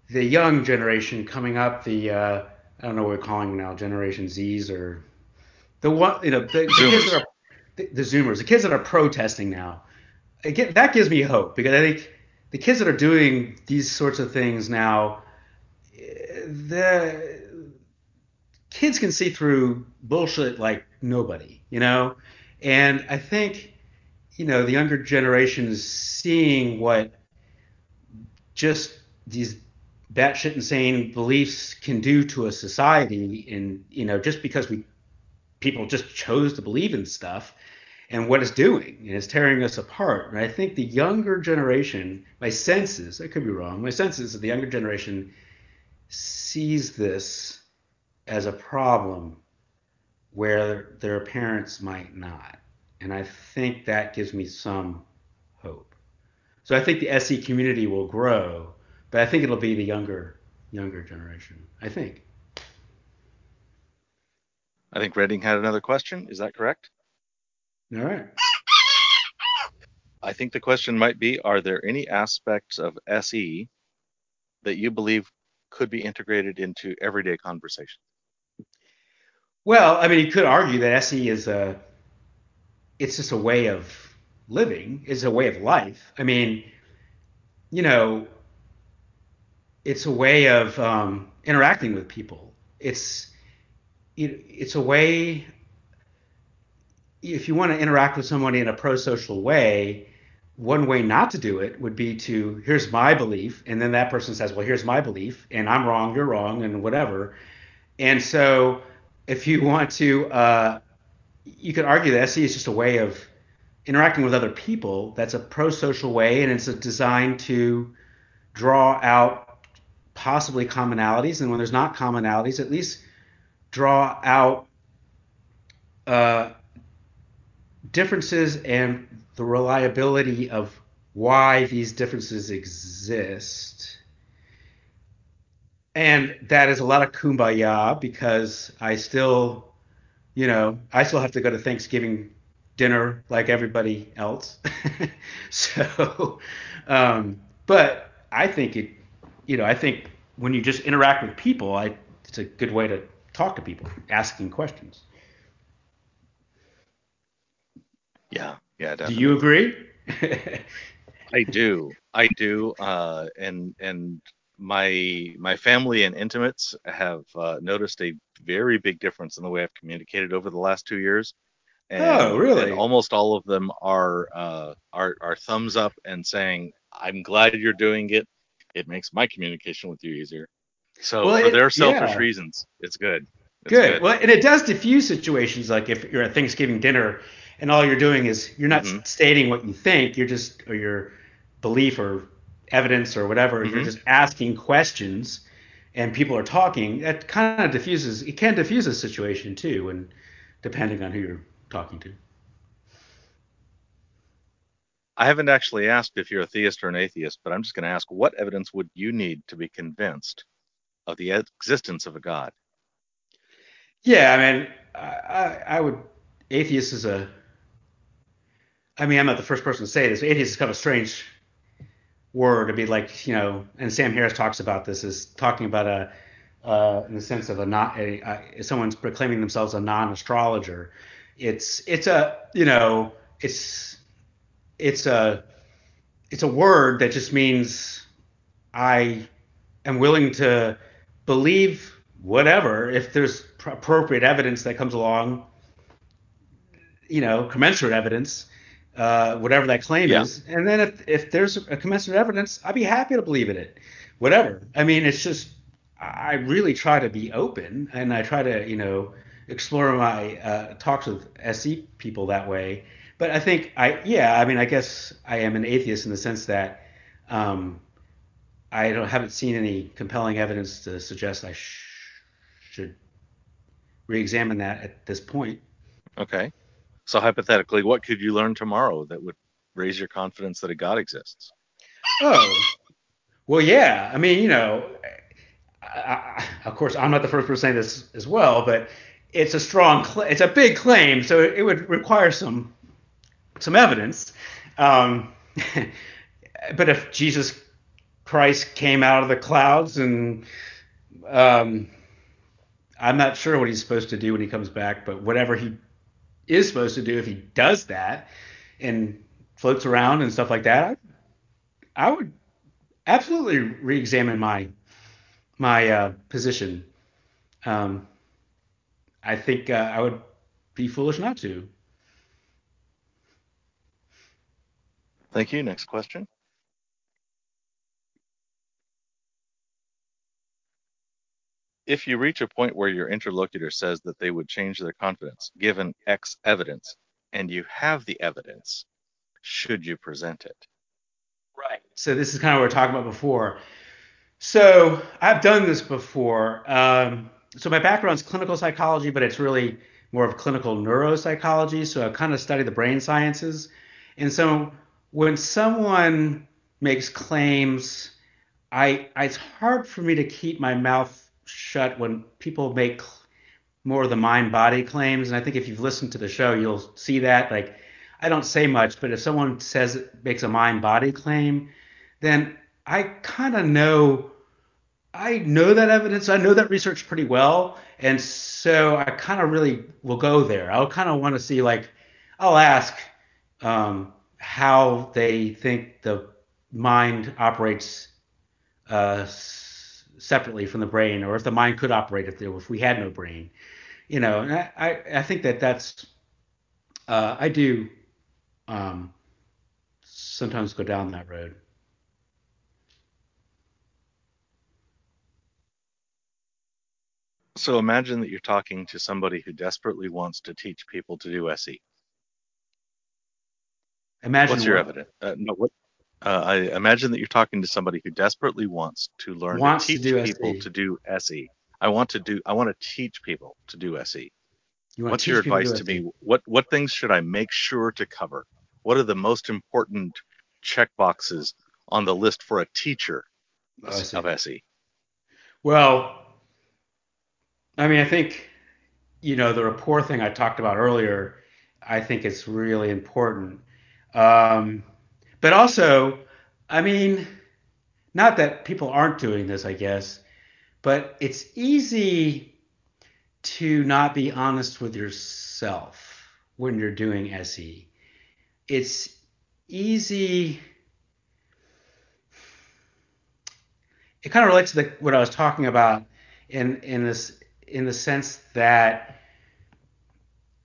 the young generation coming up, the uh, I don't know what we're calling now, Generation Z's or the one, you know, the, the kids that are the, the Zoomers, the kids that are protesting now. Again, that gives me hope, because I think the kids that are doing these sorts of things now, the kids can see through bullshit like nobody, you know? And I think, you know, the younger generation is seeing what just these batshit insane beliefs can do to a society. And, you know, just because we people just chose to believe in stuff and what it's doing, and it's tearing us apart. And I think the younger generation, my sense is, I could be wrong, my sense is that the younger generation sees this as a problem where their parents might not. And I think that gives me some hope. So I think the S E community will grow, but I think it'll be the younger younger generation, I think. I think Redding had another question. Is that correct? All right. I think the question might be, are there any aspects of S E that you believe could be integrated into everyday conversation? Well, I mean, you could argue that S E is a, it's just a way of living, it's a way of life. I mean, you know, it's a way of um, interacting with people. It's, it, it's a way, if you want to interact with somebody in a pro-social way, one way not to do it would be to, here's my belief, and then that person says, well, here's my belief, and I'm wrong, you're wrong, and whatever. And so, if you want to, uh, you could argue that S E is just a way of interacting with other people. That's a pro-social way, and it's designed to draw out possibly commonalities, and when there's not commonalities, at least draw out uh, differences and the reliability of why these differences exist. And that is a lot of kumbaya, because I still, you know, I still have to go to Thanksgiving dinner like everybody else. So, um, but I think it, you know, I think when you just interact with people, I, it's a good way to talk to people, asking questions. Yeah, yeah, definitely. Do you agree? I do, I do, uh, and and. My my family and intimates have uh, noticed a very big difference in the way I've communicated over the last two years. And, oh, really? And almost all of them are, uh, are are thumbs up and saying, "I'm glad you're doing it. It makes my communication with you easier." So well, for it, their selfish yeah. reasons, it's good. It's good. good. Well, and it does diffuse situations. Like if you're at Thanksgiving dinner and all you're doing is you're not mm-hmm. stating what you think, you're just or your belief or evidence or whatever, mm-hmm. you're just asking questions and people are talking, that kind of diffuses, it can diffuse a situation too, and depending on who you're talking to. I haven't actually asked if you're a theist or an atheist, but I'm just going to ask, what evidence would you need to be convinced of the existence of a God? Yeah, I mean, I, I would, atheist is a, I mean, I'm not the first person to say this, but atheist is kind of a strange word to be like, you know, and Sam Harris talks about this as talking about a, uh, in the sense of a not, a, a, someone's proclaiming themselves a non-astrologer. It's, it's a, you know, it's, it's a, it's a word that just means I am willing to believe whatever, if there's pr- appropriate evidence that comes along, you know, commensurate evidence. Uh, whatever that claim yeah. is, and then if, if there's a commensurate evidence, I'd be happy to believe in it, whatever. I mean, it's just I really try to be open, and I try to, you know, explore my uh, talks with S E people that way. But I think I, yeah, I mean, I guess I am an atheist in the sense that Um, I don't haven't seen any compelling evidence to suggest I sh should re-examine that at this point. Okay. So hypothetically, what could you learn tomorrow that would raise your confidence that a God exists? Oh, well, yeah. I mean, you know, I, I, of course, I'm not the first person saying this as well, but it's a strong, it's a big claim, so it would require some some evidence. Um, but if Jesus Christ came out of the clouds, and um, I'm not sure what he's supposed to do when he comes back, but whatever he is supposed to do, if he does that and floats around and stuff like that, I, I would absolutely re-examine my my uh, position. Um, I think uh, I would be foolish not to. Thank you. Next question. If you reach a point where your interlocutor says that they would change their confidence, given X evidence, and you have the evidence, should you present it? Right. So this is kind of what we were talking about before. So I've done this before. Um, so my background is clinical psychology, but it's really more of clinical neuropsychology. So I've kind of studied the brain sciences. And so when someone makes claims, I, I it's hard for me to keep my mouth shut when people make more of the mind-body claims. And I think if you've listened to the show, you'll see that. Like, I don't say much, but if someone says makes a mind-body claim, then I kind of know, I know that evidence, I know that research pretty well. And so I kind of really will go there. I'll kind of want to see, like, I'll ask um, how they think the mind operates uh, separately from the brain, or if the mind could operate if, there, if we had no brain. You know, and I, I think that that's, uh, I do um, sometimes go down that road. So imagine that you're talking to somebody who desperately wants to teach people to do S E. Imagine what's your what? evidence? Uh, no, what, uh, I imagine that you're talking to somebody who desperately wants to learn wants to teach to people S E. to do S E. I want to do. I want to teach people to do S E. You what's your advice to, to me? What what things should I make sure to cover? What are the most important checkboxes on the list for a teacher oh, of S E? Well, I mean, I think, you know, the rapport thing I talked about earlier, I think it's really important. Um, but also, I mean, not that people aren't doing this, I guess, but it's easy to not be honest with yourself when you're doing S E. It's easy. It kind of relates to the, what I was talking about in, in this, in the sense that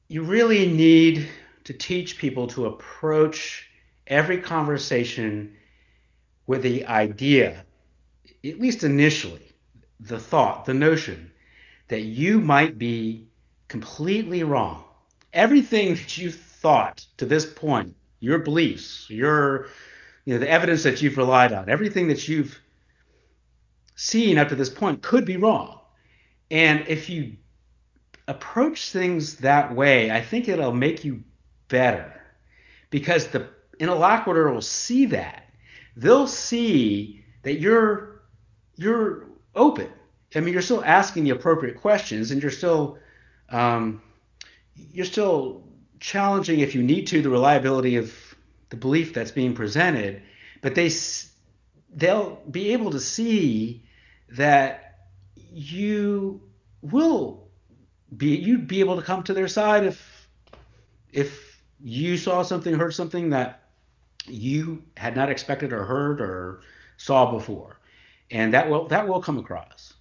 you really need to teach people to approach every conversation with the idea, at least initially, the thought, the notion that you might be completely wrong. Everything that you thought to this point, your beliefs, your, you know, the evidence that you've relied on, everything that you've seen up to this point could be wrong. And if you approach things that way, I think it'll make you better, because the interlocutor will see that. They'll see that you're you're open. I mean, you're still asking the appropriate questions, and you're still um, you're still challenging, if you need to, the reliability of the belief that's being presented. But they they'll be able to see that you will be, you'd be able to come to their side if, if you saw something, heard something that you had not expected or heard or saw before. And that will, that will come across.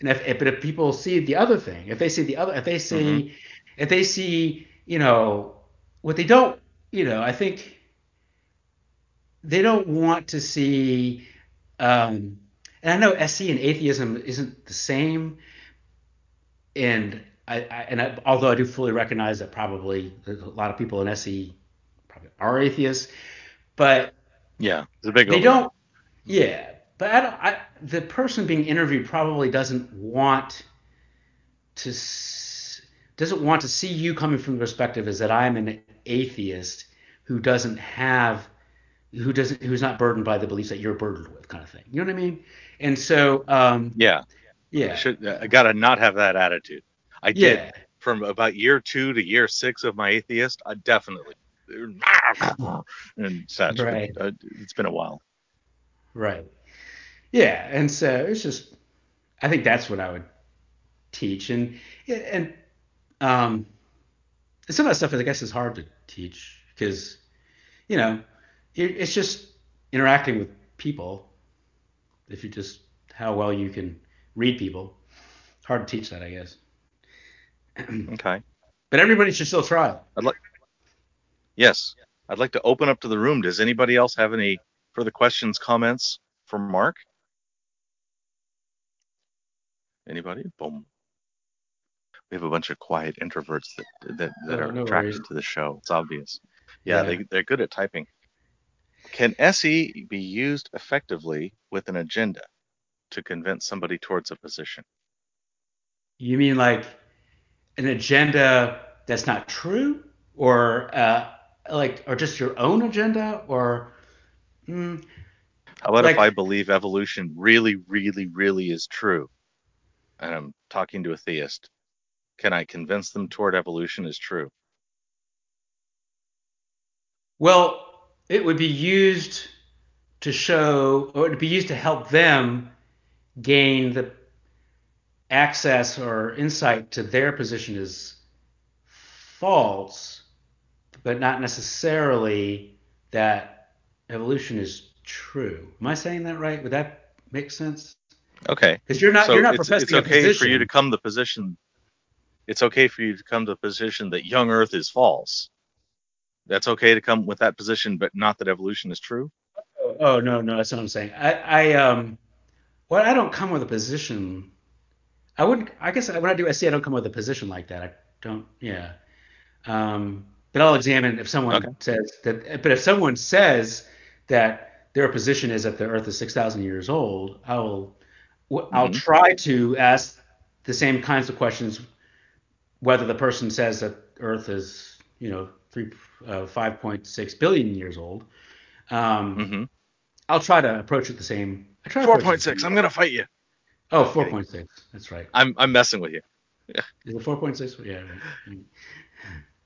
And if, if, but if people see the other thing, if they see the other, if they see, mm-hmm. if they see, you know, what they don't, you know, I think they don't want to see, um, and I know S E and atheism isn't the same, and I, I and I, although I do fully recognize that probably a lot of people in S E probably are atheists, but yeah, it's a big they overlap. don't Yeah, but I don't, I, the person being interviewed probably doesn't want to doesn't want to see you coming from the perspective is that I'm an atheist who doesn't have who doesn't who's not burdened by the beliefs that you're burdened with, kind of thing. You know what I mean? And so um, yeah, yeah, I, should, I gotta not have that attitude. I did yeah. From about year two to year six of my atheist, I definitely and such. Right. It's been a while. Right. Yeah, and so it's just, I think that's what I would teach, and and um, some of that stuff I guess is hard to teach because, you know, it, it's just interacting with people. If you just how well you can read people, it's hard to teach that, I guess. Okay. But everybody should still try. I'd like. Yes, I'd like to open up to the room. Does anybody else have any further questions, comments for Mark? Anybody? Boom. We have a bunch of quiet introverts that that, that oh, are no attracted worries. to the show. It's obvious. Yeah, yeah. They, they're good at typing. Can S E be used effectively with an agenda to convince somebody towards a position? You mean like an agenda that's not true, or uh, like, or just your own agenda, or? Mm, How about like, if I believe evolution really, really, really is true? And I'm talking to a theist. Can I convince them toward evolution is true? Well, it would be used to show, or it would be used to help them gain the access or insight to their position is false, but not necessarily that evolution is true. Am I saying that right? Would that make sense? Okay. Because you're not, so you're not it's, professing it's okay a position. for you to come to the position. It's okay for you to come to the position that young Earth is false. That's okay to come with that position, but not that evolution is true. Oh, oh no, no, that's not what I'm saying. I, I, um, well, I don't come with a position. I wouldn't. I guess when I do S E, I don't come with a position like that. I don't. Yeah. Um, but I'll examine if someone okay. says that. But if someone says that their position is that the Earth is six thousand years old, I will. I'll mm-hmm. try to ask the same kinds of questions, whether the person says that Earth is, you know, three, uh, five point six billion years old. Um, mm-hmm. I'll try to approach it the same. I try four point six. I'm going to fight you. Oh, four point six. Okay. That's right. I'm I'm messing with you. Yeah. Is it four point six? Yeah. Right.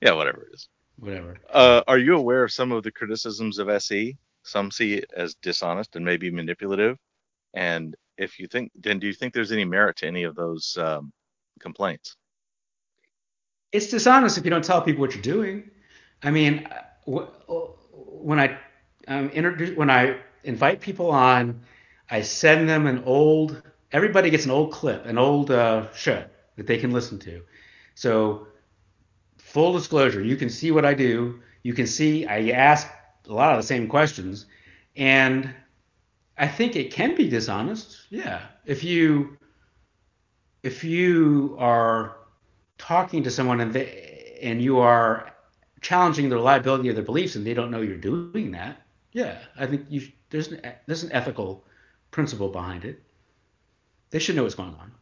Yeah, whatever it is. Whatever. Uh, are you aware of some of the criticisms of S E? Some see it as dishonest and maybe manipulative. And if you think, then do you think there's any merit to any of those um, complaints? It's dishonest if you don't tell people what you're doing. I mean, when I um, introduce, when I invite people on, I send them an old. Everybody gets an old clip, an old uh, show that they can listen to. So, full disclosure, you can see what I do. You can see I ask a lot of the same questions, and I think it can be dishonest. Yeah, if you if you are talking to someone and they, and you are challenging the reliability of their beliefs and they don't know you're doing that, yeah, I think you there's an, there's an ethical principle behind it. They should know what's going on.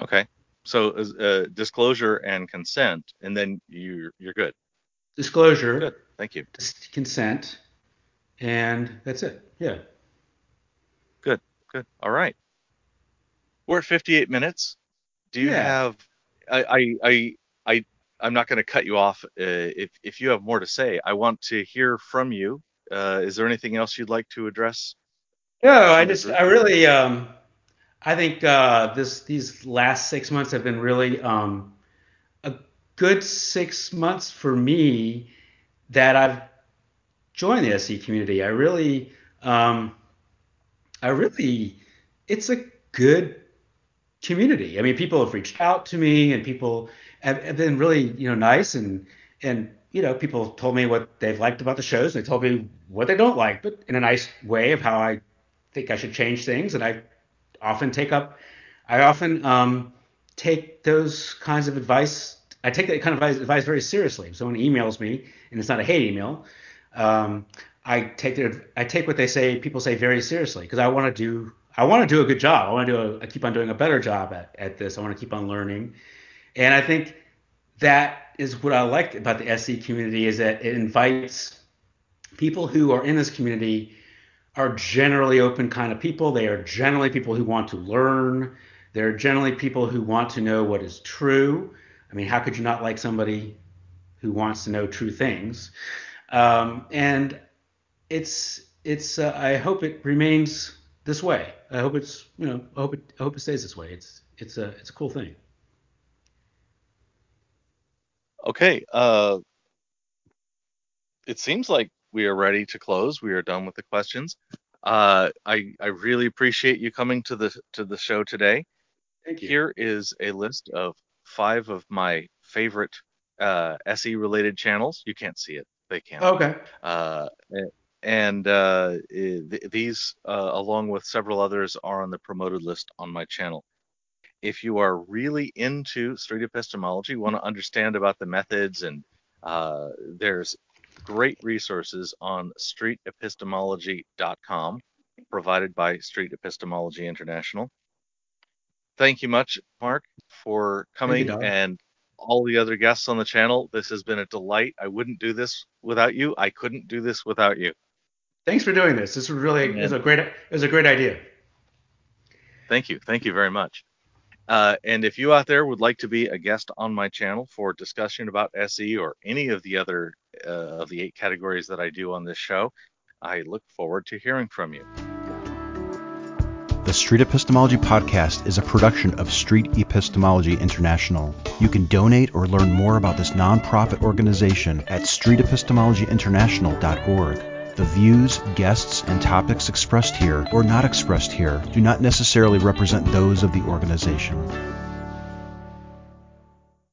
Okay, so uh, disclosure and consent, and then you're you're good. Disclosure. Good. Thank you. Consent, and that's it. Yeah. Good. Good. All right. We're at fifty-eight minutes. Do you yeah. have? I I I. I I'm not going to cut you off. Uh, if if you have more to say, I want to hear from you. Uh, is there anything else you'd like to address? No, I just I really um I think uh, this these last six months have been really um a good six months for me that I've joined the S E community. I really um I really it's a good community. I mean, people have reached out to me and people have, have been really, you know, nice and, and, you know, people told me what they've liked about the shows. And they told me what they don't like, but in a nice way of how I think I should change things. And I often take up, I often um, take those kinds of advice. I take that kind of advice very seriously. If someone emails me and it's not a hate email, um, I take their, I take what they say, people say very seriously, because I want to do, I want to do a good job. I want to do a, I keep on doing a better job at, at this. I want to keep on learning. And I think that is what I like about the S E community, is that it invites people who are in this community are generally open kind of people. They are generally people who want to learn. They're generally people who want to know what is true. I mean, how could you not like somebody who wants to know true things? Um, and it's, it's, uh, I hope it remains this way. I hope it's, you know, I hope it, I hope it stays this way. It's, it's a, it's a cool thing. Okay. Uh, it seems like we are ready to close. We are done with the questions. Uh, I, I really appreciate you coming to the, to the show today. Thank you. Here is a list of five of my favorite uh, S E related channels. You can't see it. They can. Okay. Uh, and uh, th these, uh, along with several others, are on the promoted list on my channel. If you are really into street epistemology, want to understand about the methods, and uh, there's great resources on street epistemology dot com, provided by Street Epistemology International. Thank you much, Mark, for coming, and all the other guests on the channel. This has been a delight. I wouldn't do this without you. I couldn't do this without you. Thanks for doing this. This is really is a great it was a great idea. Thank you. Thank you very much. Uh, and if you out there would like to be a guest on my channel for discussion about S E or any of the other uh, of the eight categories that I do on this show, I look forward to hearing from you. The Street Epistemology Podcast is a production of Street Epistemology International. You can donate or learn more about this nonprofit organization at street epistemology international dot org. The views, guests, and topics expressed here or not expressed here do not necessarily represent those of the organization.